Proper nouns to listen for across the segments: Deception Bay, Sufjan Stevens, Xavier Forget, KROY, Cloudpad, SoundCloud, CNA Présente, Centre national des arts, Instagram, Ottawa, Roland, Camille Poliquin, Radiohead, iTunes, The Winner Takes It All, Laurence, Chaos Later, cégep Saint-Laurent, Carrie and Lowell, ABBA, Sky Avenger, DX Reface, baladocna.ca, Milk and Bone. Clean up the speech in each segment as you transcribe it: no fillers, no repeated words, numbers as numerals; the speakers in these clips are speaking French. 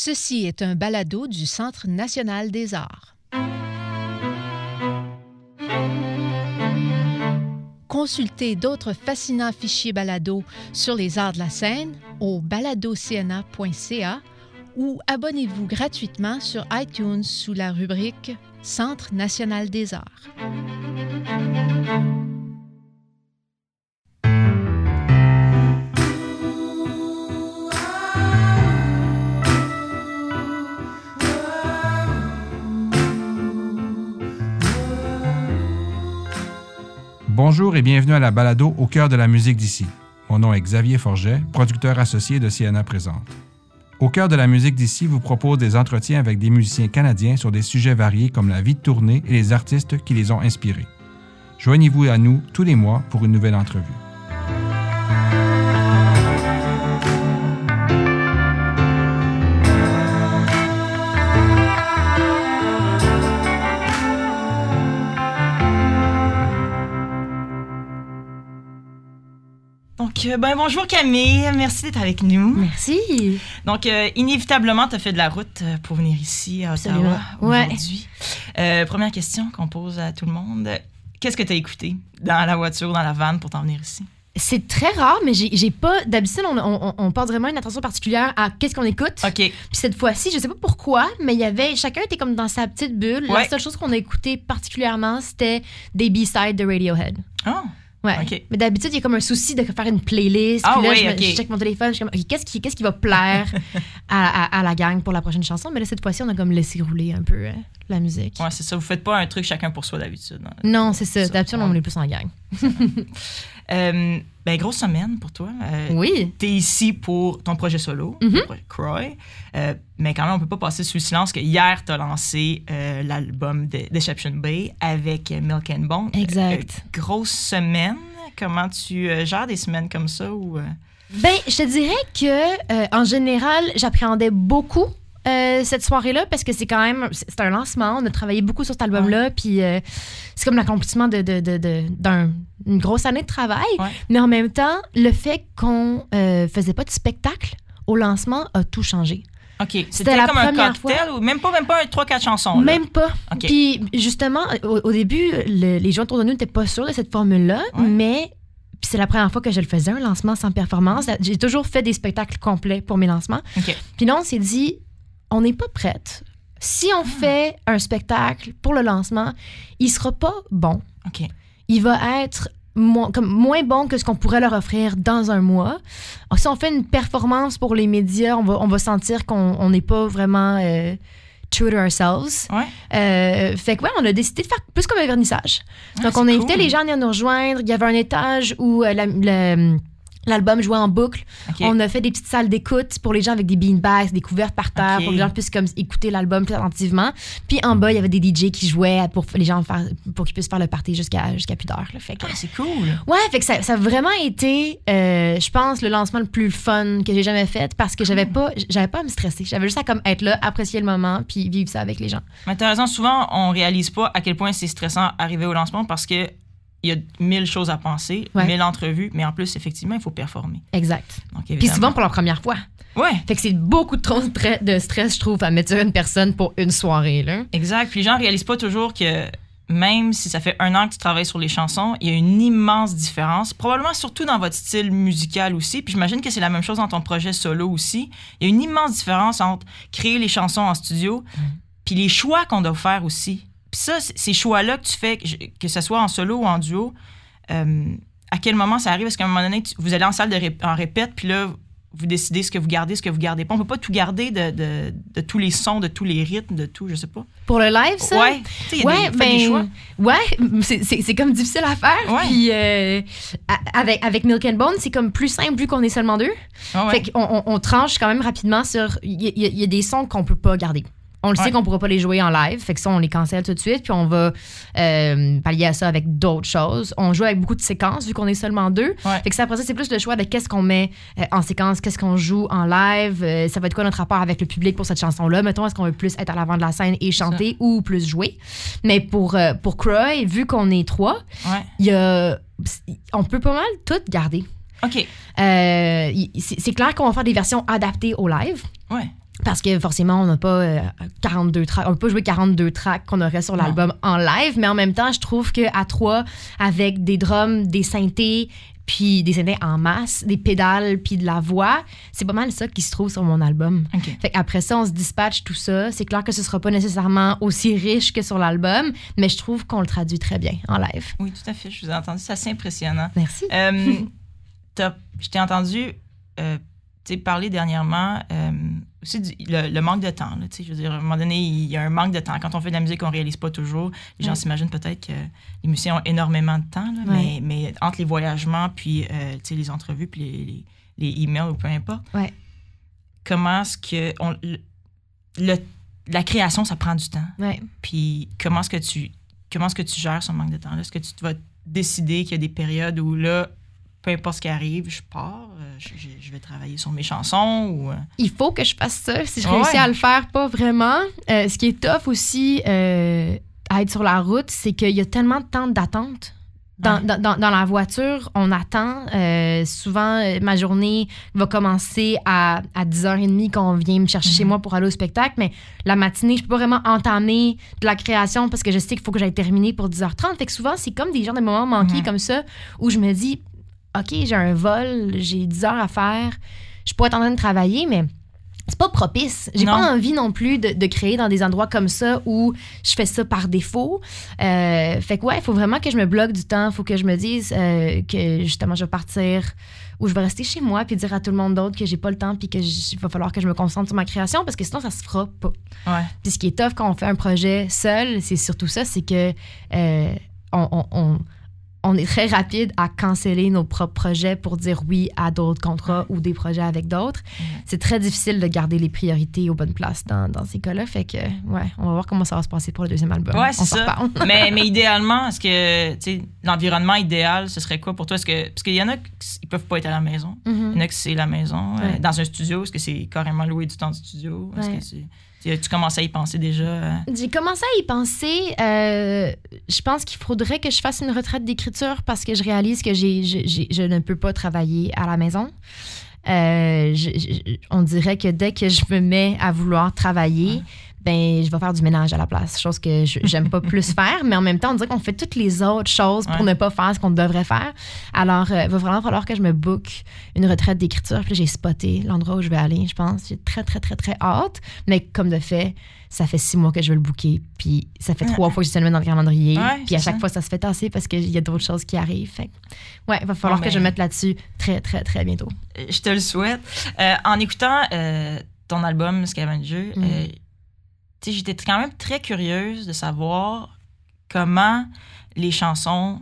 Ceci est un balado du Centre national des arts. Consultez d'autres fascinants fichiers balado sur les arts de la scène au baladocna.ca ou abonnez-vous gratuitement sur iTunes sous la rubrique Centre national des arts. Bonjour et bienvenue à la balado au cœur de la musique d'ici. Mon nom est Xavier Forget, producteur associé de CNA Présente. Au cœur de la musique d'ici vous propose des entretiens avec des musiciens canadiens sur des sujets variés comme la vie de tournée et les artistes qui les ont inspirés. Joignez-vous à nous tous les mois pour une nouvelle entrevue. Bonjour Camille, merci d'être avec nous. Merci. Donc, inévitablement, tu as fait de la route pour venir ici à Ottawa aujourd'hui. Ouais. Première question qu'on pose à tout le monde, qu'est-ce que tu as écouté dans la voiture, dans la vanne pour t'en venir ici? C'est très rare, mais j'ai pas... D'habitude, on porte vraiment une attention particulière à qu'est-ce qu'on écoute. OK. Puis cette fois-ci, je sais pas pourquoi, mais il y avait... Chacun était comme dans sa petite bulle. Ouais. La seule chose qu'on a écoutée particulièrement, c'était des B-sides de Radiohead. Oh. Ouais. Okay. Mais d'habitude, il y a comme un souci de faire une playlist. Ah, puis là, je check mon téléphone, je suis comme, okay, qu'est-ce qui va plaire à la gang pour la prochaine chanson? Mais là, cette fois-ci, on a comme laissé rouler un peu la musique. Ouais, c'est ça. Vous faites pas un truc chacun pour soi d'habitude. Hein? Non, c'est ça. D'habitude, on est plus en gang. Grosse semaine pour toi. Oui. T'es ici pour ton projet solo, KROY. Mais quand même, on peut pas passer sous le silence que hier, t'as lancé l'album de Deception Bay avec Milk and Bone. Exact. Grosse semaine. Comment tu gères des semaines comme ça? Je te dirais que, en général, j'appréhendais beaucoup cette soirée-là parce que c'est quand même... C'est un lancement. On a travaillé beaucoup sur cet album-là. Puis c'est comme l'accomplissement d'une grosse année de travail. Ouais. Mais en même temps, le fait qu'on faisait pas de spectacle au lancement a tout changé. OK. C'était la comme un cocktail fois. Ou même pas 3-4 chansons. Là. Même pas. Okay. Puis justement, au début, les gens autour de nous n'étaient pas sûrs de cette formule-là, mais puis c'est la première fois que je le faisais, un lancement sans performance. J'ai toujours fait des spectacles complets pour mes lancements. Okay. Puis là, on s'est dit, on n'est pas prête. Si on fait un spectacle pour le lancement, il sera pas bon. OK. Il va être... moins bon que ce qu'on pourrait leur offrir dans un mois. Alors, si on fait une performance pour les médias, on va sentir qu'on n'est pas vraiment true to ourselves. Ouais. Fait que on a décidé de faire plus comme un vernissage. Ouais, donc, on invitait les gens à venir nous rejoindre. Il y avait un étage où l'album jouait en boucle. Okay. On a fait des petites salles d'écoute pour les gens avec des beanbags, des couvertes par terre, pour que les gens puissent comme écouter l'album plus attentivement. Puis en bas, il y avait des DJ qui jouaient pour les gens pour qu'ils puissent faire le party jusqu'à plus d'heure. C'est cool. Ouais, fait que ça a vraiment été, je pense, le lancement le plus fun que j'ai jamais fait parce que j'avais pas à me stresser. J'avais juste à comme être là, apprécier le moment, puis vivre ça avec les gens. Mais t'as raison, souvent, on réalise pas à quel point c'est stressant arriver au lancement parce que il y a 1000 choses à penser, 1000 entrevues, mais en plus, effectivement, il faut performer. Exact. Donc, puis souvent pour la première fois. Ouais. Fait que c'est beaucoup trop de stress, je trouve, à mettre sur une personne pour une soirée, là. Exact. Puis les gens ne réalisent pas toujours que même si ça fait un an que tu travailles sur les chansons, il y a une immense différence, probablement surtout dans votre style musical aussi. Puis j'imagine que c'est la même chose dans ton projet solo aussi. Il y a une immense différence entre créer les chansons en studio puis les choix qu'on doit faire aussi. Puis ça, ces choix-là que tu fais, que ce soit en solo ou en duo, à quel moment ça arrive? Est-ce qu'à un moment donné, vous allez en salle en répète, puis là, vous décidez ce que vous gardez pas? On peut pas tout garder de tous les sons, de tous les rythmes, de tout, je sais pas. Pour le live, ça? Ouais. Tu sais, il y a des choix. Ouais, c'est comme difficile à faire. Ouais. Puis avec Milk and Bone, c'est comme plus simple vu qu'on est seulement deux. Oh ouais. Fait qu'on tranche quand même rapidement sur... Il y a des sons qu'on peut pas garder. On le sait qu'on ne pourra pas les jouer en live, fait que ça, on les cancelle tout de suite, puis on va pallier à ça avec d'autres choses. On joue avec beaucoup de séquences, vu qu'on est seulement deux. Ouais. Fait que ça, après ça, c'est plus le choix de qu'est-ce qu'on met en séquence, qu'est-ce qu'on joue en live, ça va être quoi notre rapport avec le public pour cette chanson-là. Mettons, est-ce qu'on veut plus être à l'avant de la scène et chanter ou plus jouer? Mais pour KROY, vu qu'on est trois, on peut pas mal tout garder. OK. C'est clair qu'on va faire des versions adaptées au live. Ouais. Parce que forcément, on n'a pas 42 tracks, on peut pas jouer 42 tracks qu'on aurait sur l'album en live, mais en même temps, je trouve qu'à trois, avec des drums, des synthés, puis des synthés en masse, des pédales, puis de la voix, c'est pas mal ça qui se trouve sur mon album. Okay. Fait qu'après ça, on se dispatche tout ça. C'est clair que ce sera pas nécessairement aussi riche que sur l'album, mais je trouve qu'on le traduit très bien en live. Oui, tout à fait, je vous ai entendu, c'est assez impressionnant. Merci. Top. Je t'ai entendu parler dernièrement... aussi le manque de temps. Là, je veux dire, à un moment donné, il y a un manque de temps. Quand on fait de la musique, on ne réalise pas toujours. Les gens s'imaginent peut-être que les musiciens ont énormément de temps, là, mais entre les voyagements, puis les entrevues, puis les emails, ou peu importe, comment est-ce que... la création, ça prend du temps. Puis comment est-ce que tu gères ce manque de temps-là? Est-ce que tu vas décider qu'il y a des périodes où là, peu importe ce qui arrive, je pars, je vais travailler sur mes chansons ou... Il faut que je fasse ça. Si je réussis à le faire, pas vraiment. Ce qui est tough aussi à être sur la route, c'est qu'il y a tellement de temps d'attente. Dans la voiture, on attend. Souvent, ma journée va commencer à 10h30 quand on vient me chercher chez moi pour aller au spectacle. Mais la matinée, je peux pas vraiment entamer de la création parce que je sais qu'il faut que j'aille terminer pour 10h30. Fait que souvent, c'est comme des genres de moments manqués comme ça où je me dis... OK, j'ai un vol, j'ai 10 heures à faire, je pourrais être en train de travailler, mais c'est pas propice. J'ai pas envie non plus de créer dans des endroits comme ça où je fais ça par défaut. Fait que il faut vraiment que je me bloque du temps, il faut que je me dise que justement je vais partir ou je vais rester chez moi puis dire à tout le monde d'autre que j'ai pas le temps puis qu'il va falloir que je me concentre sur ma création parce que sinon ça se fera pas. Puis ce qui est tough quand on fait un projet seul, c'est surtout ça, c'est que on est très rapide à canceller nos propres projets pour dire oui à d'autres contrats ou des projets avec d'autres. C'est très difficile de garder les priorités aux bonnes places dans ces cas-là. Fait que, on va voir comment ça va se passer pour le deuxième album. On c'est ça. mais idéalement, est-ce que, tu sais, l'environnement idéal, ce serait quoi pour toi? Est-ce que, parce qu'il y en a qui ne peuvent pas être à la maison. Il y en a qui c'est la maison. Dans un studio, est-ce que c'est carrément loué du temps du studio? Est-ce que c'est... Tu commences à y penser déjà? J'ai commencé à y penser. Je pense qu'il faudrait que je fasse une retraite d'écriture parce que je réalise que je ne peux pas travailler à la maison. On dirait que dès que je me mets à vouloir travailler, ben je vais faire du ménage à la place. Chose que j'aime pas plus faire, mais en même temps, on dirait qu'on fait toutes les autres choses pour ne pas faire ce qu'on devrait faire. Alors, il va vraiment falloir que je me book une retraite d'écriture. Puis là, j'ai spoté l'endroit où je vais aller, je pense. J'ai très, très, très, très hâte. Mais comme de fait, ça fait 6 mois que je veux le booker. Puis ça fait 3 fois que je suis seulement dans le calendrier. Puis à chaque fois, ça se fait tasser parce qu'il y a d'autres choses qui arrivent. Fait il va falloir que je me mette là-dessus très, très, très bientôt. Je te le souhaite. En écoutant ton album, Sky Avenger, t'sais, j'étais quand même très curieuse de savoir comment les chansons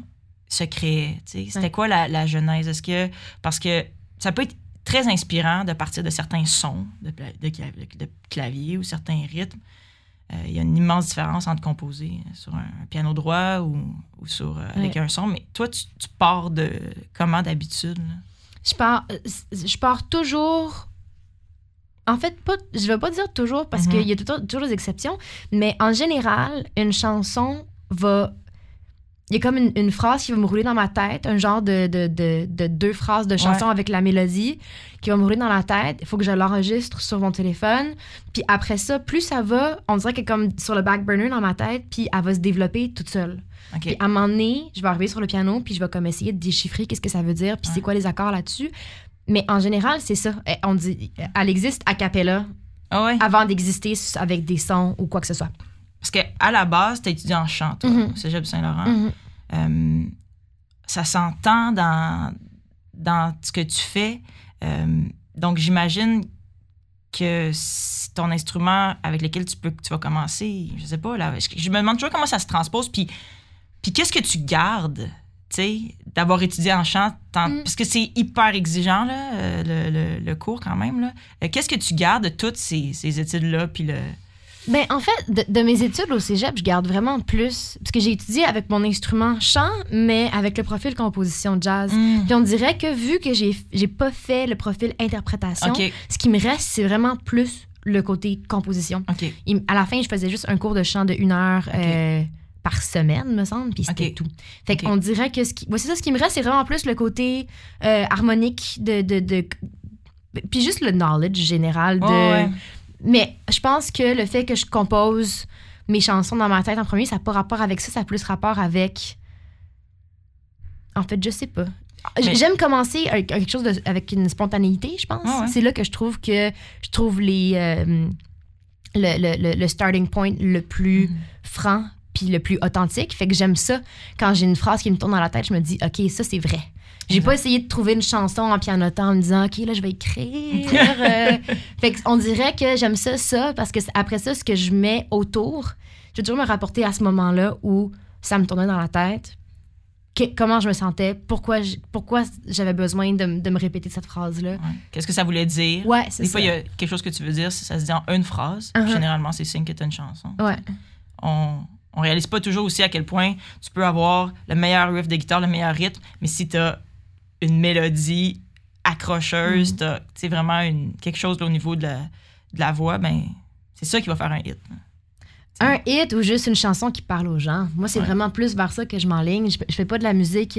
se créaient. C'était quoi la genèse? Est-ce que, parce que ça peut être très inspirant de partir de certains sons de clavier ou certains rythmes. Il y a une immense différence entre composer sur un piano droit ou sur, avec un son. Mais toi, tu pars de comment d'habitude? Là? Je pars toujours... En fait, je ne vais pas dire toujours parce qu'il y a toujours des exceptions, mais en général, une chanson va... Il y a comme une phrase qui va me rouler dans ma tête, un genre de deux phrases de chanson avec la mélodie qui va me rouler dans la tête. Il faut que je l'enregistre sur mon téléphone. Puis après ça, plus ça va, on dirait que comme sur le back burner dans ma tête, puis elle va se développer toute seule. Okay. Puis à un moment donné, je vais arriver sur le piano puis je vais comme essayer de déchiffrer qu'est-ce que ça veut dire puis c'est quoi les accords là-dessus. Mais en général, c'est ça. On dit, elle existe a cappella avant d'exister avec des sons ou quoi que ce soit. Parce qu'à la base, tu as étudié en chant, toi, au cégep Saint-Laurent. Ça s'entend dans ce que tu fais. Donc, j'imagine que ton instrument avec lequel tu vas commencer, je sais pas, là, je me demande toujours comment ça se transpose. Puis qu'est-ce que tu gardes? D'avoir étudié en chant, parce que c'est hyper exigeant, là, le cours quand même. Là. Qu'est-ce que tu gardes de toutes ces études-là? Ben, en fait, de mes études au cégep, je garde vraiment plus. Parce que j'ai étudié avec mon instrument chant, mais avec le profil composition jazz. Puis on dirait que vu que j'ai pas fait le profil interprétation, ce qui me reste, c'est vraiment plus le côté composition. À la fin, je faisais juste un cours de chant de 1 heure... par semaine, me semble, puis c'était tout. Fait qu'on dirait que ce qui me reste, c'est vraiment plus le côté harmonique puis juste le knowledge général Mais je pense que le fait que je compose mes chansons dans ma tête en premier, ça n'a pas rapport avec ça, ça a plus rapport avec... En fait, je sais pas. Mais... J'aime commencer avec quelque chose avec une spontanéité, je pense. Ah ouais. C'est là que je trouve le starting point le plus franc puis le plus authentique. Fait que j'aime ça. Quand j'ai une phrase qui me tourne dans la tête, je me dis « OK, ça, c'est vrai ». J'ai pas essayé de trouver une chanson en pianotant en me disant « OK, là, je vais écrire Fait qu'on dirait que j'aime ça, parce que après ça, ce que je mets autour, je vais toujours me rapporter à ce moment-là où ça me tournait dans la tête. Comment je me sentais, pourquoi j'avais besoin de me répéter cette phrase-là. Ouais. Qu'est-ce que ça voulait dire? Ouais, c'est des fois, il y a quelque chose que tu veux dire, ça se dit en une phrase. Uh-huh. Généralement, c'est signe que tu as une chanson. Ouais. On réalise pas toujours aussi à quel point tu peux avoir le meilleur riff de guitare, le meilleur rythme, mais si tu as une mélodie accrocheuse, tu as vraiment quelque chose là, au niveau de la voix, ben, c'est ça qui va faire un hit. Un hit ou juste une chanson qui parle aux gens. Moi, c'est vraiment plus vers ça que je m'enligne. Je fais pas de la musique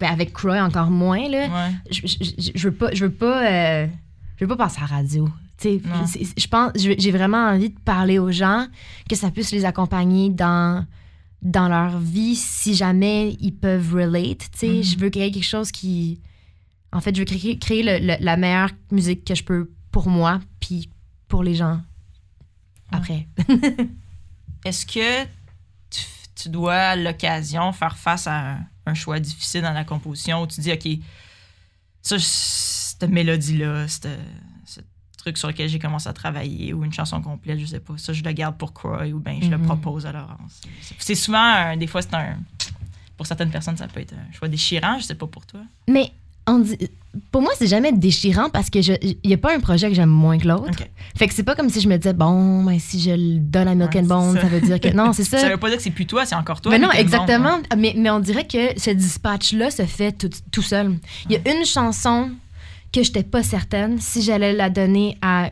avec KROY encore moins. Là. Ouais. Je veux pas passer à la radio. Je pense, j'ai vraiment envie de parler aux gens, que ça puisse les accompagner dans leur vie si jamais ils peuvent relate. Mm-hmm. Je veux créer quelque chose qui... En fait, je veux créer la meilleure musique que je peux pour moi puis pour les gens après. Est-ce que tu dois, à l'occasion, faire face à un choix difficile dans la composition où tu dis, OK, ça, cette mélodie-là, ce truc sur lequel j'ai commencé à travailler ou une chanson complète, je sais pas, ça, je le garde pour KROY ou bien je le propose à Laurence. C'est souvent, des fois, pour certaines personnes, ça peut être un choix déchirant, je sais pas pour toi. Mais pour moi, c'est jamais déchirant parce que y a pas un projet que j'aime moins que l'autre. Okay. Fait que c'est pas comme si je me disais, bon, ben, si je le donne à Milk and Bone, ça veut dire que... Non, c'est ça. Ça veut pas dire que c'est plus toi, c'est encore toi. Ben non, exactement. Bone, hein. Mais on dirait que ce dispatch-là se fait tout seul. Il y a une chanson que j'étais pas certaine si j'allais la donner à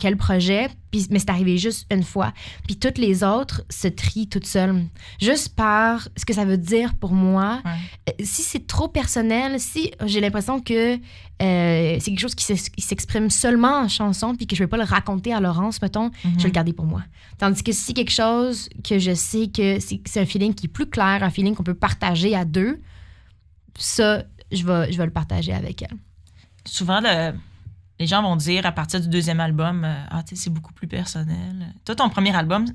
quel projet, mais c'est arrivé juste une fois. Puis toutes les autres se trient toutes seules, juste par ce que ça veut dire pour moi. Ouais. Si c'est trop personnel, si j'ai l'impression que c'est quelque chose qui s'exprime seulement en chanson puis que je vais pas le raconter à Laurence, mettons, je vais le garder pour moi. Tandis que si c'est quelque chose que je sais que c'est un feeling qui est plus clair, un feeling qu'on peut partager à deux, ça, je vais le partager avec elle. Souvent, les gens vont dire à partir du deuxième album, tu sais, c'est beaucoup plus personnel. Toi, ton premier album,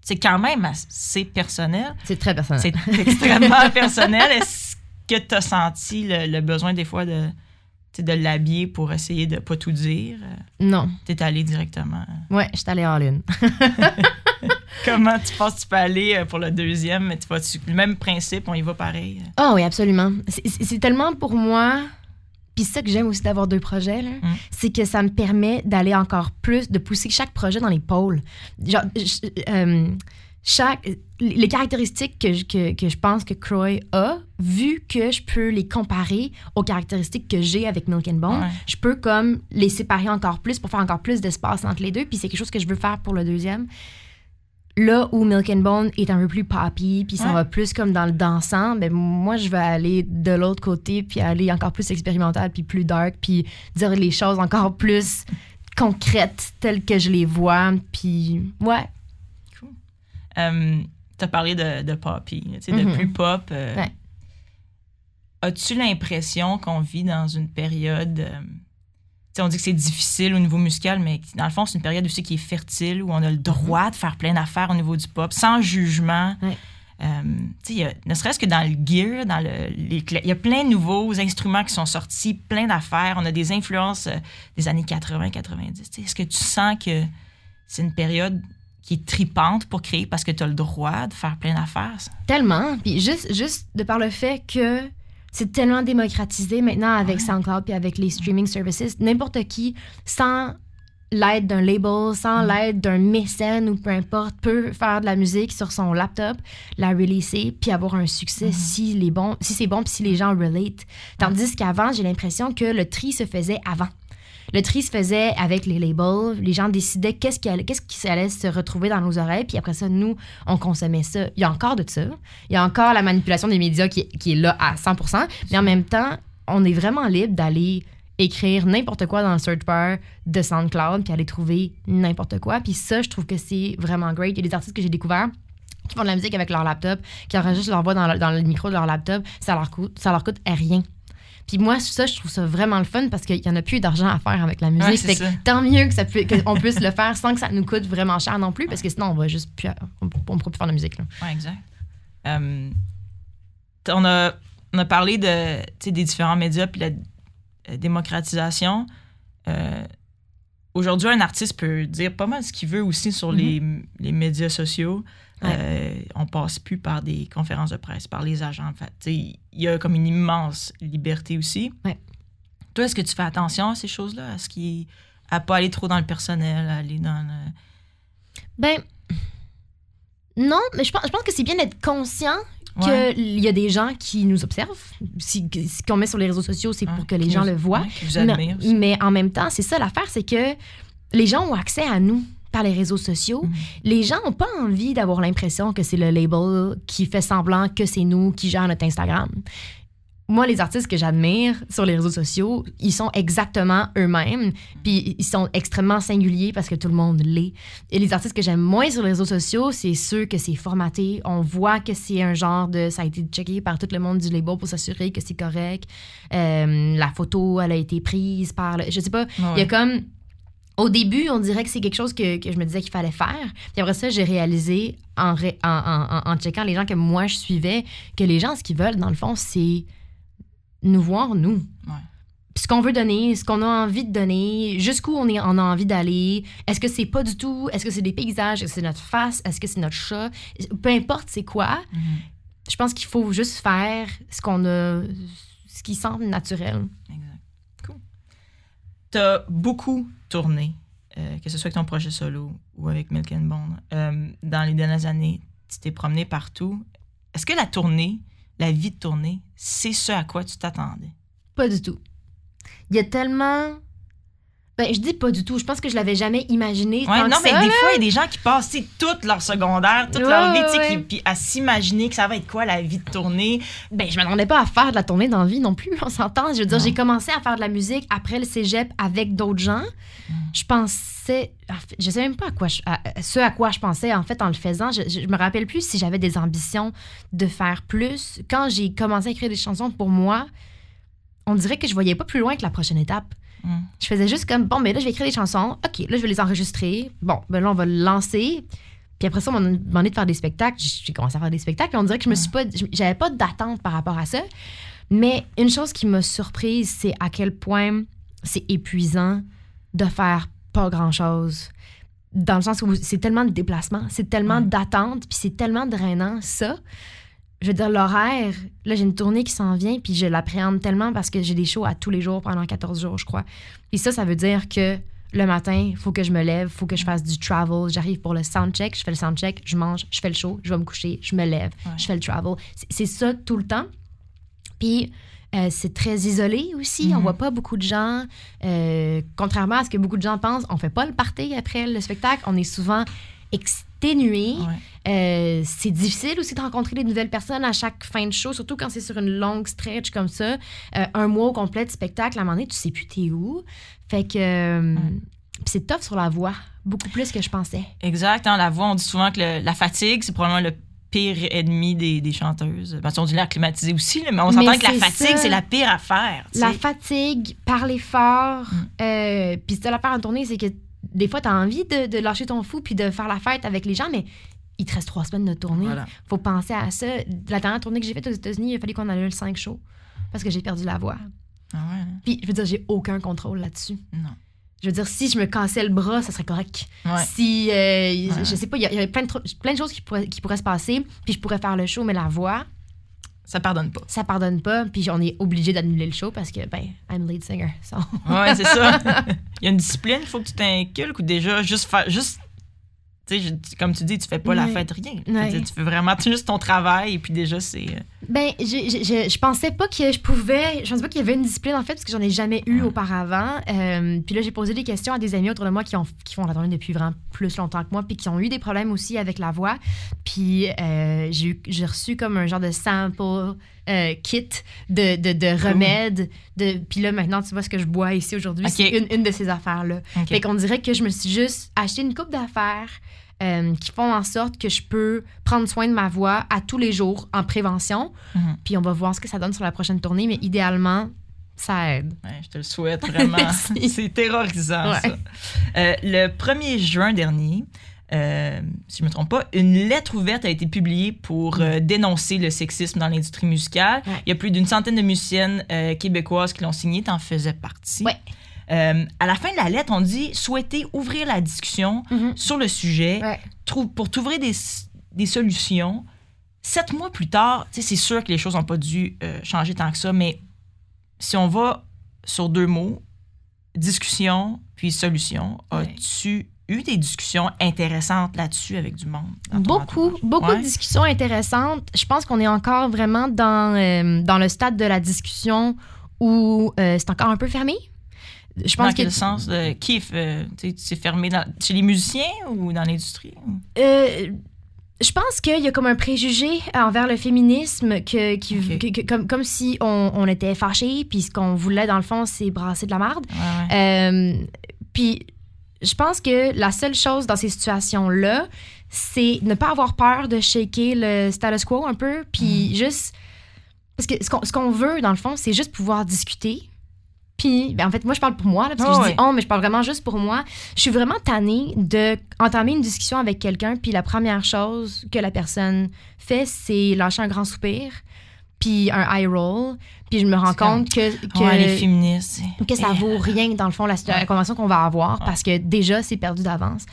c'est quand même assez personnel. C'est très personnel. C'est extrêmement personnel. Est-ce que tu as senti le besoin des fois de l'habiller pour essayer de pas tout dire? Non. Tu es allée directement. Ouais, je suis allée en lune. Comment tu penses que tu peux aller pour le deuxième? Mais le même principe, on y va pareil. Ah oui, absolument. C'est tellement pour moi... Puis ça que j'aime aussi d'avoir deux projets, là, c'est que ça me permet d'aller encore plus, de pousser chaque projet dans les pôles. Genre, les caractéristiques que je pense que KROY a, vu que je peux les comparer aux caractéristiques que j'ai avec Milk and Bone, je peux comme les séparer encore plus pour faire encore plus d'espace entre les deux. Puis c'est quelque chose que je veux faire pour le deuxième. Là où Milk and Bone est un peu plus poppy, puis ça va plus comme dans le dansant, ben moi, je vais aller de l'autre côté, puis aller encore plus expérimental, puis plus dark, puis dire les choses encore plus concrètes, telles que je les vois, puis Cool. T'as parlé de poppy, tu sais, de plus pop. As-tu l'impression qu'on vit dans une période... on dit que c'est difficile au niveau musical, mais dans le fond, c'est une période aussi qui est fertile, où on a le droit de faire plein d'affaires au niveau du pop, sans jugement. Ouais. Ne serait-ce que dans le gear, il y a plein de nouveaux instruments qui sont sortis, plein d'affaires. On a des influences des années 80-90. Est-ce que tu sens que c'est une période qui est tripante pour créer parce que tu as le droit de faire plein d'affaires? Ça? Tellement. Puis juste de par le fait que c'est tellement démocratisé maintenant avec SoundCloud puis avec les streaming services. N'importe qui, sans l'aide d'un label, sans l'aide d'un mécène ou peu importe, peut faire de la musique sur son laptop, la releaser puis avoir un succès si c'est bon puis si les gens relate. Tandis qu'avant, j'ai l'impression que le tri se faisait avant. Le tri se faisait avec les labels. Les gens décidaient qu'est-ce qui allait se retrouver dans nos oreilles. Puis après ça, nous, on consommait ça. Il y a encore de ça. Il y a encore la manipulation des médias qui est là à 100%. Mais en même temps, on est vraiment libre d'aller écrire n'importe quoi dans le search bar de SoundCloud puis aller trouver n'importe quoi. Puis ça, je trouve que c'est vraiment great. Il y a des artistes que j'ai découverts qui font de la musique avec leur laptop, qui enregistrent leur voix dans le micro de leur laptop. Ça leur coûte rien. Puis moi, ça, je trouve ça vraiment le fun parce qu'il n'y en a plus d'argent à faire avec la musique. Ouais, c'est ça. Tant mieux qu'on puisse le faire sans que ça nous coûte vraiment cher non plus, parce que sinon, on va juste plus... On ne pourra plus faire de musique. Oui, exact. On a parlé des différents médias puis la démocratisation. Aujourd'hui, un artiste peut dire pas mal ce qu'il veut aussi sur les médias sociaux. Ouais. On passe plus par des conférences de presse, par les agents. En fait, il y a comme une immense liberté aussi. Ouais. Toi, est-ce que tu fais attention à ces choses-là? À pas aller trop dans le personnel, à aller dans le... Ben, non, mais je pense que c'est bien d'être conscient qu'il y a des gens qui nous observent. Ce qu'on met sur les réseaux sociaux, c'est pour que les gens le voient. Mais en même temps, c'est ça l'affaire, c'est que les gens ont accès à nous par les réseaux sociaux. Mmh. Les gens n'ont pas envie d'avoir l'impression que c'est le label qui fait semblant que c'est nous qui gère notre Instagram. Moi, les artistes que j'admire sur les réseaux sociaux, ils sont exactement eux-mêmes, puis ils sont extrêmement singuliers parce que tout le monde l'est. Et les artistes que j'aime moins sur les réseaux sociaux, c'est ceux que c'est formaté. On voit que c'est un genre de... Ça a été checké par tout le monde du label pour s'assurer que c'est correct. La photo, elle a été prise par... Je sais pas, il y a comme... Au début, on dirait que c'est quelque chose que je me disais qu'il fallait faire. Puis après ça, j'ai réalisé en checkant les gens que moi, je suivais, que les gens, ce qu'ils veulent, dans le fond, c'est nous voir, nous. Ouais. Puis ce qu'on veut donner, ce qu'on a envie de donner, jusqu'où on a envie d'aller. Est-ce que c'est pas du tout? Est-ce que c'est des paysages? Est-ce que c'est notre face? Est-ce que c'est notre chat? Peu importe c'est quoi, je pense qu'il faut juste faire ce qu'on a, ce qui semble naturel. Exact. Cool. T'as beaucoup tourné, que ce soit avec ton projet solo ou avec Milk and Bone, dans les dernières années, tu t'es promené partout. Est-ce que la tournée, la vie de tournée, c'est ce à quoi tu t'attendais? Pas du tout. Il y a tellement... Ben, je dis pas du tout. Je pense que je l'avais jamais imaginé tant que ça. Non, mais des fois, il y a des gens qui passent toute leur secondaire, toute leur vie, puis à s'imaginer que ça va être quoi, la vie de tournée. Ben, je m'attendais pas à faire de la tournée dans la vie non plus, on s'entend. Je veux dire, j'ai commencé à faire de la musique après le cégep avec d'autres gens. Je pensais... Je sais même pas ce à quoi je pensais, en fait, en le faisant. Je me rappelle plus si j'avais des ambitions de faire plus. Quand j'ai commencé à écrire des chansons pour moi, on dirait que je voyais pas plus loin que la prochaine étape. Je faisais juste comme, bon, mais là, je vais écrire des chansons. OK, là, je vais les enregistrer. Bon, ben là, on va le lancer. Puis après ça, on m'a demandé de faire des spectacles. J'ai commencé à faire des spectacles. Puis on dirait que j'avais pas d'attente par rapport à ça. Mais une chose qui m'a surprise, c'est à quel point c'est épuisant de faire pas grand-chose. Dans le sens où c'est tellement de déplacements, c'est tellement d'attentes, puis c'est tellement drainant, ça. Je veux dire, l'horaire, là, j'ai une tournée qui s'en vient, puis je l'appréhende tellement parce que j'ai des shows à tous les jours pendant 14 jours, je crois. Et ça veut dire que le matin, il faut que je me lève, il faut que je fasse du travel. J'arrive pour le soundcheck, je fais le soundcheck, je mange, je fais le show, je vais me coucher, je me lève, je fais le travel. C'est ça tout le temps. Puis... c'est très isolé aussi, on voit pas beaucoup de gens. Contrairement à ce que beaucoup de gens pensent, on fait pas le party après le spectacle, on est souvent exténué. C'est difficile aussi de rencontrer des nouvelles personnes à chaque fin de show, surtout quand c'est sur une longue stretch comme ça. Un mois au complet de spectacle, à un moment donné, tu sais plus t'es où. Fait que c'est tough sur la voix, beaucoup plus que je pensais. Exact, la voix, on dit souvent que la fatigue, c'est probablement le pire ennemi des chanteuses. Ben, on dit l'air climatisé aussi, mais on s'entend que la fatigue, c'est la pire affaire. Tu sais. La fatigue, parler fort. Puis si t'as l'affaire en tournée, c'est que des fois, t'as envie de lâcher ton fou puis de faire la fête avec les gens, mais il te reste 3 semaines de tournée. Voilà. Faut penser à ça. La dernière tournée que j'ai faite aux États-Unis, il a fallu qu'on annule 5 shows parce que j'ai perdu la voix. Ah ouais. Puis je veux dire, j'ai aucun contrôle là-dessus. Non. Je veux dire, si je me cassais le bras, ça serait correct. Ouais. Si, je sais pas, il y a plein de choses qui pourraient se passer, puis je pourrais faire le show, mais la voix... Ça pardonne pas, puis on est obligé d'annuler le show parce que, I'm lead singer. So. Ouais, c'est ça. Il y a une discipline, il faut que tu t'inculques, ou déjà, juste comme tu dis, tu fais pas la fête, rien. Ouais. Tu fais vraiment juste ton travail, et puis déjà, c'est... Ben, je pensais pas que je pouvais. Je pensais pas qu'il y avait une discipline, en fait, parce que j'en ai jamais eu auparavant. Puis là, j'ai posé des questions à des amis autour de moi qui font la tournée depuis vraiment plus longtemps que moi, puis qui ont eu des problèmes aussi avec la voix. Puis j'ai reçu comme un genre de sample kit de remèdes. Puis là, maintenant, tu vois ce que je bois ici aujourd'hui. Okay. C'est une de ces affaires-là. Okay. Fait qu'on dirait que je me suis juste acheté une coupe d'affaires. Qui font en sorte que je peux prendre soin de ma voix à tous les jours en prévention. Mm-hmm. Puis on va voir ce que ça donne sur la prochaine tournée, mais idéalement, ça aide. Ouais, je te le souhaite vraiment. C'est terrorisant, ouais. Ça. Le 1er juin dernier, si je ne me trompe pas, une lettre ouverte a été publiée pour dénoncer le sexisme dans l'industrie musicale. Ouais. Il y a plus d'une centaine de musiciennes québécoises qui l'ont signée. T'en faisais partie. Ouais. À la fin de la lettre, on dit « Souhaiter ouvrir la discussion sur le sujet pour trouver des solutions. » 7 mois plus tard, c'est sûr que les choses n'ont pas dû changer tant que ça, mais si on va sur 2 mots, discussion puis solution, as-tu eu des discussions intéressantes là-dessus avec du monde? Beaucoup de discussions intéressantes. Je pense qu'on est encore vraiment dans le stade de la discussion où c'est encore un peu fermé. Je pense dans quel sens? Qui c'est fermé chez les musiciens ou dans l'industrie? Je pense qu'il y a comme un préjugé envers le féminisme comme si on était fâchés, puis ce qu'on voulait, dans le fond, c'est brasser de la marde. Puis je pense que la seule chose dans ces situations-là, c'est ne pas avoir peur de shaker le status quo un peu, puis juste... Parce que ce qu'on veut, dans le fond, c'est juste pouvoir discuter. Puis, ben en fait, moi, je parle pour moi, là, parce que je dis « on », mais je parle vraiment juste pour moi. Je suis vraiment tannée d'entamer une discussion avec quelqu'un, puis la première chose que la personne fait, c'est lâcher un grand soupir, puis un eye roll, puis je me rends compte que les féministes, que ça vaut rien, dans le fond, la convention qu'on va avoir, parce que déjà, c'est perdu d'avance.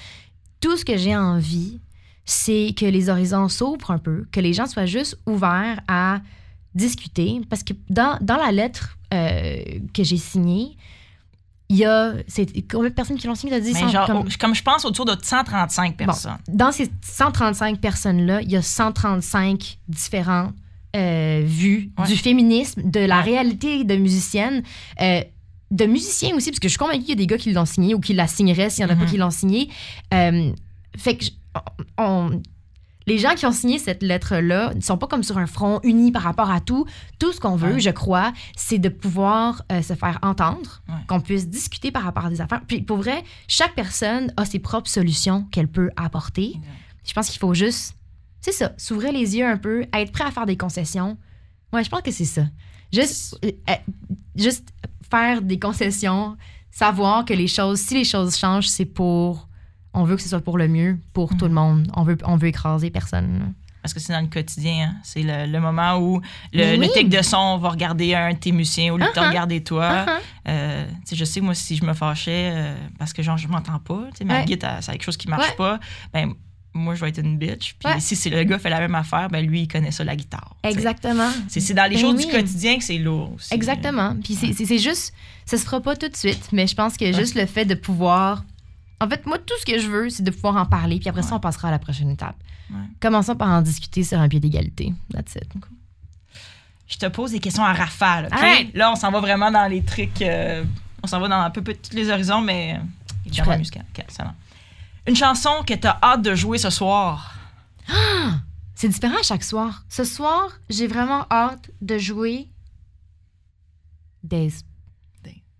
Tout ce que j'ai envie, c'est que les horizons s'ouvrent un peu, que les gens soient juste ouverts à discuter, parce que dans la lettre que j'ai signée, il y a... Combien de personnes qui l'ont signée? Je pense autour de 135 personnes. Bon, dans ces 135 personnes-là, il y a 135 différentes vues du féminisme, de la réalité de musicienne, de musiciens aussi, parce que je suis convaincue qu'il y a des gars qui l'ont signée ou qui la signeraient s'il n'y en a pas qui l'ont signée. Fait que... Les gens qui ont signé cette lettre-là ne sont pas comme sur un front uni par rapport à tout. Tout ce qu'on veut, je crois, c'est de pouvoir se faire entendre, qu'on puisse discuter par rapport à des affaires. Puis pour vrai, chaque personne a ses propres solutions qu'elle peut apporter. Je pense qu'il faut juste, c'est ça, s'ouvrir les yeux un peu, être prêt à faire des concessions. Ouais, je pense que c'est ça. Juste faire des concessions, savoir que si les choses changent, c'est pour... On veut que ce soit pour le mieux, pour tout le monde. On veut écraser personne. Parce que c'est dans le quotidien. Hein? C'est le moment où le tech de son va regarder un de tes musiciens au lieu de te regarder toi. Je sais, moi, si je me fâchais parce que genre je m'entends pas, ma guitare, c'est quelque chose qui marche pas, ben moi, je vais être une bitch. Puis si c'est le gars fait la même affaire, ben lui, il connaît ça, la guitare. Exactement. C'est dans les choses du quotidien que c'est lourd aussi. Exactement. Puis c'est juste, ça se fera pas tout de suite, mais je pense que juste le fait de pouvoir... En fait, moi, tout ce que je veux, c'est de pouvoir en parler. Puis après ça, on passera à la prochaine étape. Commençons par en discuter sur un pied d'égalité. That's it. Cool. Je te pose des questions à rafale. Okay? Hey! Là, on s'en va vraiment dans les trucs... on s'en va dans un peu tous les horizons, mais... Je suis musicale. Okay, ça va. Une chanson que t'as hâte de jouer ce soir. Ah! C'est différent à chaque soir. Ce soir, j'ai vraiment hâte de jouer... Days.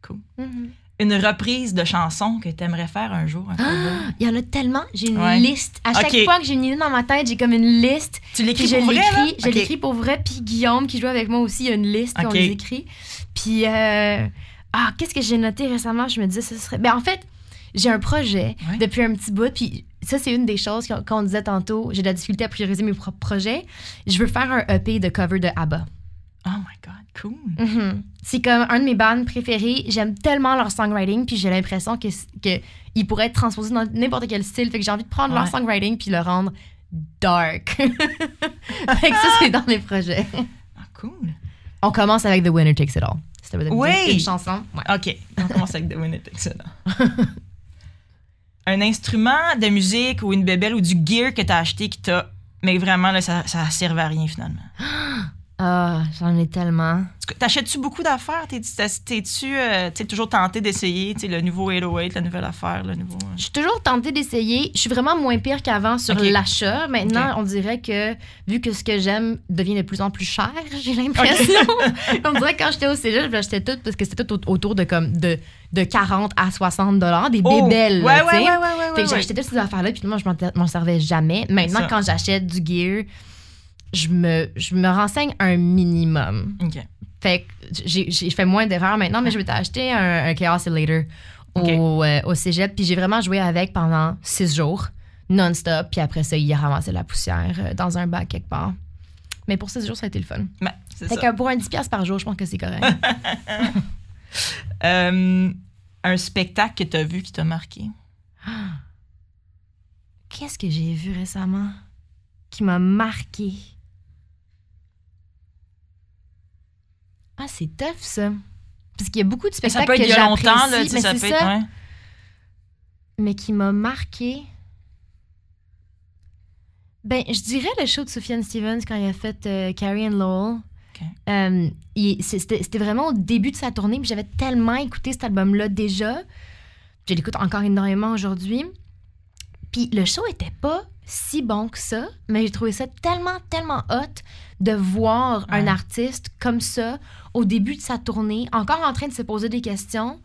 Cool. Mm-hmm. Une reprise de chansons que t'aimerais faire un jour? Il y en a tellement. J'ai une liste. À chaque fois que j'ai une idée dans ma tête, j'ai comme une liste. Tu l'écris pour vrai, là? Je l'écris pour vrai. Puis Guillaume, qui joue avec moi aussi, il y a une liste qu'on les écrit. Puis, qu'est-ce que j'ai noté récemment? Je me disais, ce serait... Ben, en fait, j'ai un projet depuis un petit bout. Puis ça, c'est une des choses qu'on disait tantôt. J'ai de la difficulté à prioriser mes propres projets. Je veux faire un EP de cover de ABBA. Oh my God, cool! Mm-hmm. C'est comme un de mes bands préférés. J'aime tellement leur songwriting, puis j'ai l'impression qu'ils pourraient être transposés dans n'importe quel style. Fait que j'ai envie de prendre leur songwriting puis le rendre dark. Fait que ça, c'est dans mes projets. Ah, cool! On commence avec The Winner Takes It All. C'était une chanson. Ouais. OK, on commence avec The Winner Takes It All. Un instrument de musique ou une bébelle ou du gear que t'as acheté qui t'a... Mais vraiment, là, ça servait à rien, finalement. Ah, j'en ai tellement. T'achètes-tu beaucoup d'affaires? T'es-tu toujours tentée d'essayer le nouveau 808, la nouvelle affaire, le nouveau... Je suis toujours tentée d'essayer. Je suis vraiment moins pire qu'avant sur l'achat. Maintenant, on dirait que, vu que ce que j'aime devient de plus en plus cher, j'ai l'impression. On dirait que quand j'étais au cégep, j'achetais tout parce que c'était tout autour de comme de 40 à 60 $, des bébelles. Fait que j'achetais toutes ces affaires-là, puis moi, je m'en servais jamais. Maintenant, quand j'achète du gear... Je me renseigne un minimum. OK. Fait que j'ai fait moins d'erreurs maintenant, mais je m'étais acheté un Chaos Later au cégep. Puis j'ai vraiment joué avec pendant 6 jours, non-stop. Puis après ça, il a ramassé la poussière dans un bac quelque part. Mais pour 6 jours, ça a été le fun. Ben, que pour un 10$ par jour, je pense que c'est correct. Un spectacle que tu as vu qui t'a marqué? Qu'est-ce que j'ai vu récemment qui m'a marqué? Ah, c'est tough, ça. Parce qu'il y a beaucoup de spectacles que j'apprécie. Ça peut être il y a longtemps, là, mais ça fait... Ouais. Mais qui m'a marqué... Ben, je dirais le show de Sufjan Stevens quand il a fait Carrie and Lowell. Okay. C'était vraiment au début de sa tournée, puis j'avais tellement écouté cet album-là déjà. Je l'écoute encore énormément aujourd'hui. Puis le show était pas si bon que ça, mais j'ai trouvé ça tellement, tellement hot de voir un artiste comme ça au début de sa tournée, encore en train de se poser des questions.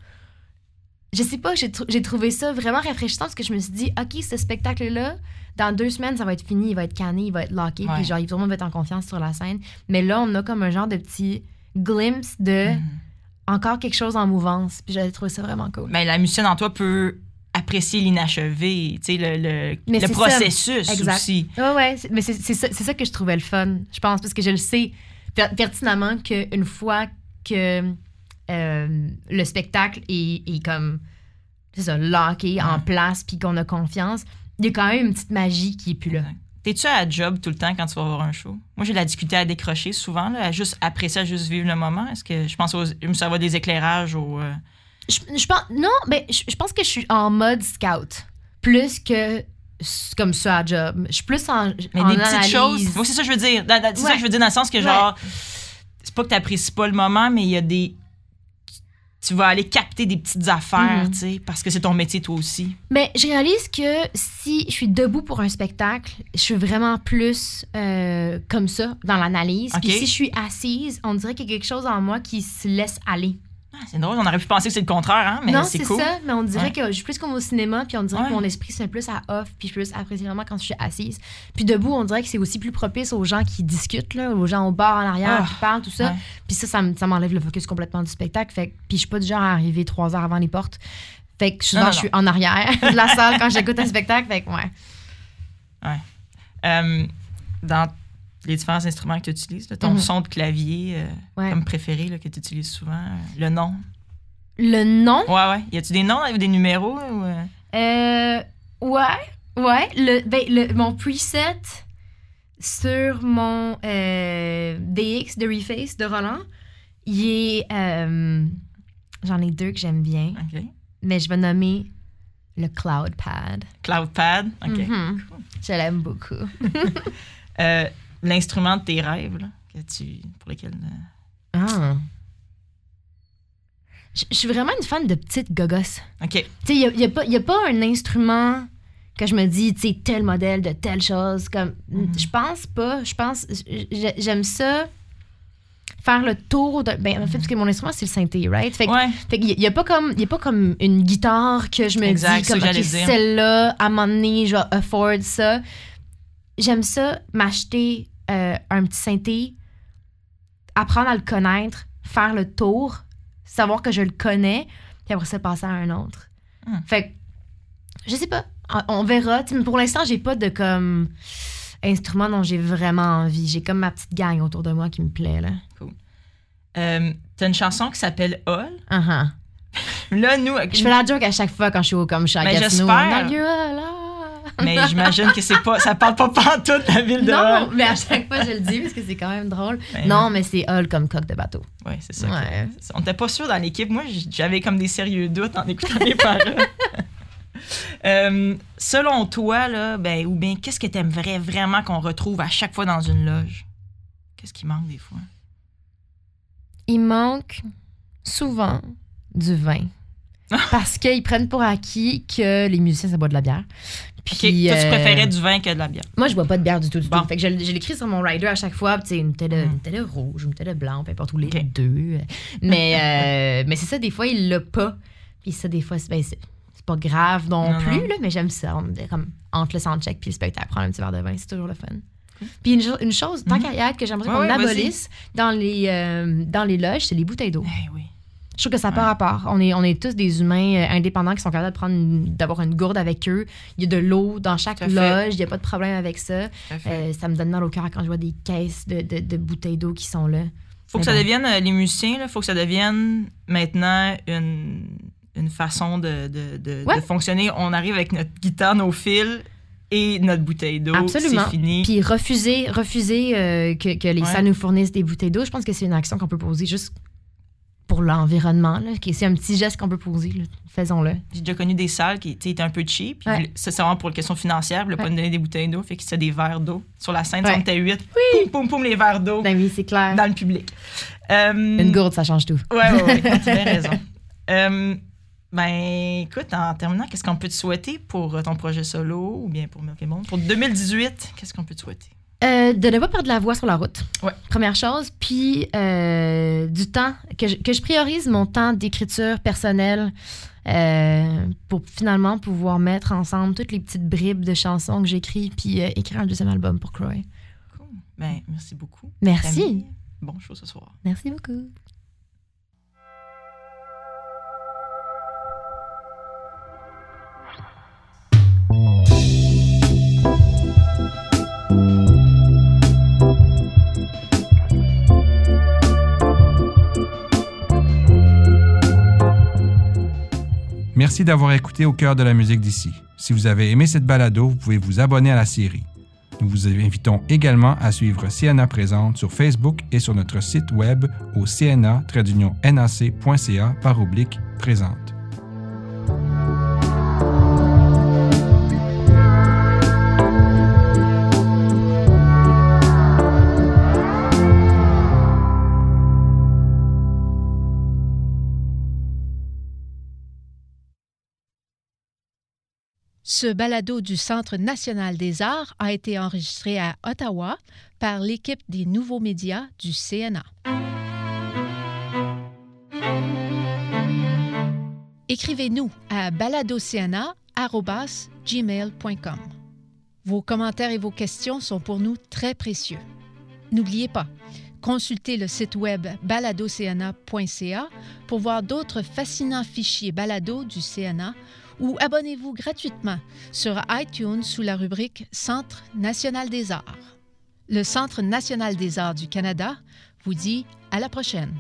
Je sais pas, j'ai trouvé ça vraiment rafraîchissant parce que je me suis dit, OK, ce spectacle-là, dans 2 semaines, ça va être fini, il va être canné, il va être locké, puis genre, tout le monde va être en confiance sur la scène. Mais là, on a comme un genre de petit glimpse de encore quelque chose en mouvance. Puis j'avais trouvé ça vraiment cool. Mais la musicienne en toi peut apprécier l'inachevé, tu sais, le processus aussi. Mais c'est ça que je trouvais le fun, je pense, parce que je le sais pertinemment qu'une fois que le spectacle est comme, c'est ça, locké, en place, puis qu'on a confiance, il y a quand même une petite magie qui est plus là. T'es-tu à job tout le temps quand tu vas voir un show? Moi, j'ai de la difficulté à décrocher souvent, là, à juste apprécier, à juste vivre le moment. Est-ce que je pense ça va des éclairages au... Je pense que je suis en mode scout plus que comme ça à job. Je suis plus en des analyse. Petites choses. Moi, c'est ça que je veux dire. C'est ça que je veux dire dans le sens que genre, c'est pas que t'apprécies pas le moment, mais il y a des... Tu vas aller capter des petites affaires, tu sais, parce que c'est ton métier toi aussi. Mais je réalise que si je suis debout pour un spectacle, je suis vraiment plus comme ça dans l'analyse. Puis si je suis assise, on dirait qu'il y a quelque chose en moi qui se laisse aller. Ah, c'est drôle, on aurait pu penser que c'est le contraire, hein, mais non, c'est cool. Non, c'est ça, mais on dirait que je suis plus comme au cinéma, puis on dirait que mon esprit se met plus à off, puis je suis plus apprécié vraiment quand je suis assise. Puis debout, on dirait que c'est aussi plus propice aux gens qui discutent, là, aux gens au bar en arrière, qui parlent, tout ça. Puis ça m'enlève le focus complètement du spectacle. Fait, puis je suis pas du genre à arriver 3 heures avant les portes. Fait que souvent, je suis en arrière de la salle quand j'écoute un spectacle. Fait que, dans les différents instruments que tu utilises, ton son de clavier comme préféré là, que tu utilises souvent, le nom. Le nom? Ouais. Y a-tu des noms ou des numéros? Ou... Ouais. Mon preset sur mon DX de Reface de Roland, il est... j'en ai 2 que j'aime bien, mais je vais nommer le Cloudpad. Cloudpad? OK. Mm-hmm. Cool. Je l'aime beaucoup. L'instrument de tes rêves, là, pour lesquels... Je suis vraiment une fan de petites gogosses. OK. Tu sais, il n'y a pas un instrument que je me dis, tu sais, tel modèle de telle chose. Comme, je pense pas. Je pense... J'aime ça... Faire le tour de... Ben, en fait, parce que mon instrument, c'est le synthé, right? Fait qu'il n'y a pas comme une guitare que je me dis, comme, OK, celle-là, à un moment donné, je vais afford ça. J'aime ça, m'acheter un petit synthé, apprendre à le connaître, faire le tour, savoir que je le connais, puis après ça, passer à un autre. Fait que, je sais pas, on verra. Mais pour l'instant, j'ai pas de comme instrument dont j'ai vraiment envie. J'ai comme ma petite gang autour de moi qui me plaît, là. Cool. T'as une chanson qui s'appelle « All ». Là, nous... Je fais la joke à chaque fois quand je suis au comme chat. Mais j'espère... Mais j'imagine que c'est pas, ça parle pas pantoute la ville de Hull. Non, mais à chaque fois je le dis parce que c'est quand même drôle. Ben non, mais c'est Hull comme coque de bateau. Oui, c'est ça. Ouais. On était pas sûrs dans l'équipe. Moi, j'avais comme des sérieux doutes en écoutant les paroles. Selon toi, là, ben, ou bien qu'est-ce que t'aimerais vraiment qu'on retrouve à chaque fois dans une loge? Qu'est-ce qui manque des fois? Il manque souvent du vin. Parce qu'ils prennent pour acquis que les musiciens, ça boit de la bière. Puis, okay. Toi, tu préférais du vin que de la bière? Moi, je bois pas de bière du tout. Bon. Fait que je l'écris sur mon rider à chaque fois. Une bouteille rouge, une bouteille blanche, peu importe où les deux. Mais, mais c'est ça, des fois, il l'a pas. Puis ça, des fois, c'est pas grave non plus. Là, mais j'aime ça. Comme entre le soundcheck puis le spectacle, prendre un petit verre de vin, c'est toujours le fun. Puis une chose, tant qu'à y être, que j'aimerais qu'on abolisse dans les loges, c'est les bouteilles d'eau. Eh oui. Je trouve que ça part à part. On est tous des humains indépendants qui sont capables de d'avoir une gourde avec eux. Il y a de l'eau dans chaque loge. Il n'y a pas de problème avec ça. Ça me donne mal au cœur quand je vois des caisses de bouteilles d'eau qui sont là. Faut que ça devienne, les musiciens, il faut que ça devienne maintenant une façon de fonctionner. On arrive avec notre guitare, nos fils et notre bouteille d'eau. Absolument. C'est fini. Puis refuser que les salles nous fournissent des bouteilles d'eau, je pense que c'est une action qu'on peut poser juste pour l'environnement, là. C'est un petit geste qu'on peut poser, là. Faisons-le. J'ai déjà connu des salles qui étaient un peu cheap. C'est vraiment pour les questions financières, ils ne voulaient pas nous donner des bouteilles d'eau, fait que c'était des verres d'eau. Sur la scène, on était 8, poum, poum, poum, les verres d'eau. Ben oui, c'est clair. Dans le public. Une gourde, ça change tout. Oui, tu as raison. Écoute, en terminant, qu'est-ce qu'on peut te souhaiter pour ton projet solo ou bien pour Milk and Bone? Pour 2018, qu'est-ce qu'on peut te souhaiter? De ne pas perdre la voix sur la route, première chose. Puis du temps, que je priorise mon temps d'écriture personnelle pour finalement pouvoir mettre ensemble toutes les petites bribes de chansons que j'écris puis écrire un deuxième album pour KROY. Cool. Merci beaucoup. Merci. Camille. Bon show ce soir. Merci beaucoup. Merci d'avoir écouté Au cœur de la musique d'ici. Si vous avez aimé cette balado, vous pouvez vous abonner à la série. Nous vous invitons également à suivre CNA Présente sur Facebook et sur notre site web au cna-nac.ca/présente. Ce balado du Centre national des arts a été enregistré à Ottawa par l'équipe des nouveaux médias du CNA. Écrivez-nous à baladocna@gmail.com. Vos commentaires et vos questions sont pour nous très précieux. N'oubliez pas, consultez le site web baladocna.ca pour voir d'autres fascinants fichiers balado du CNA ou abonnez-vous gratuitement sur iTunes sous la rubrique « Centre national des arts ». Le Centre national des arts du Canada vous dit à la prochaine.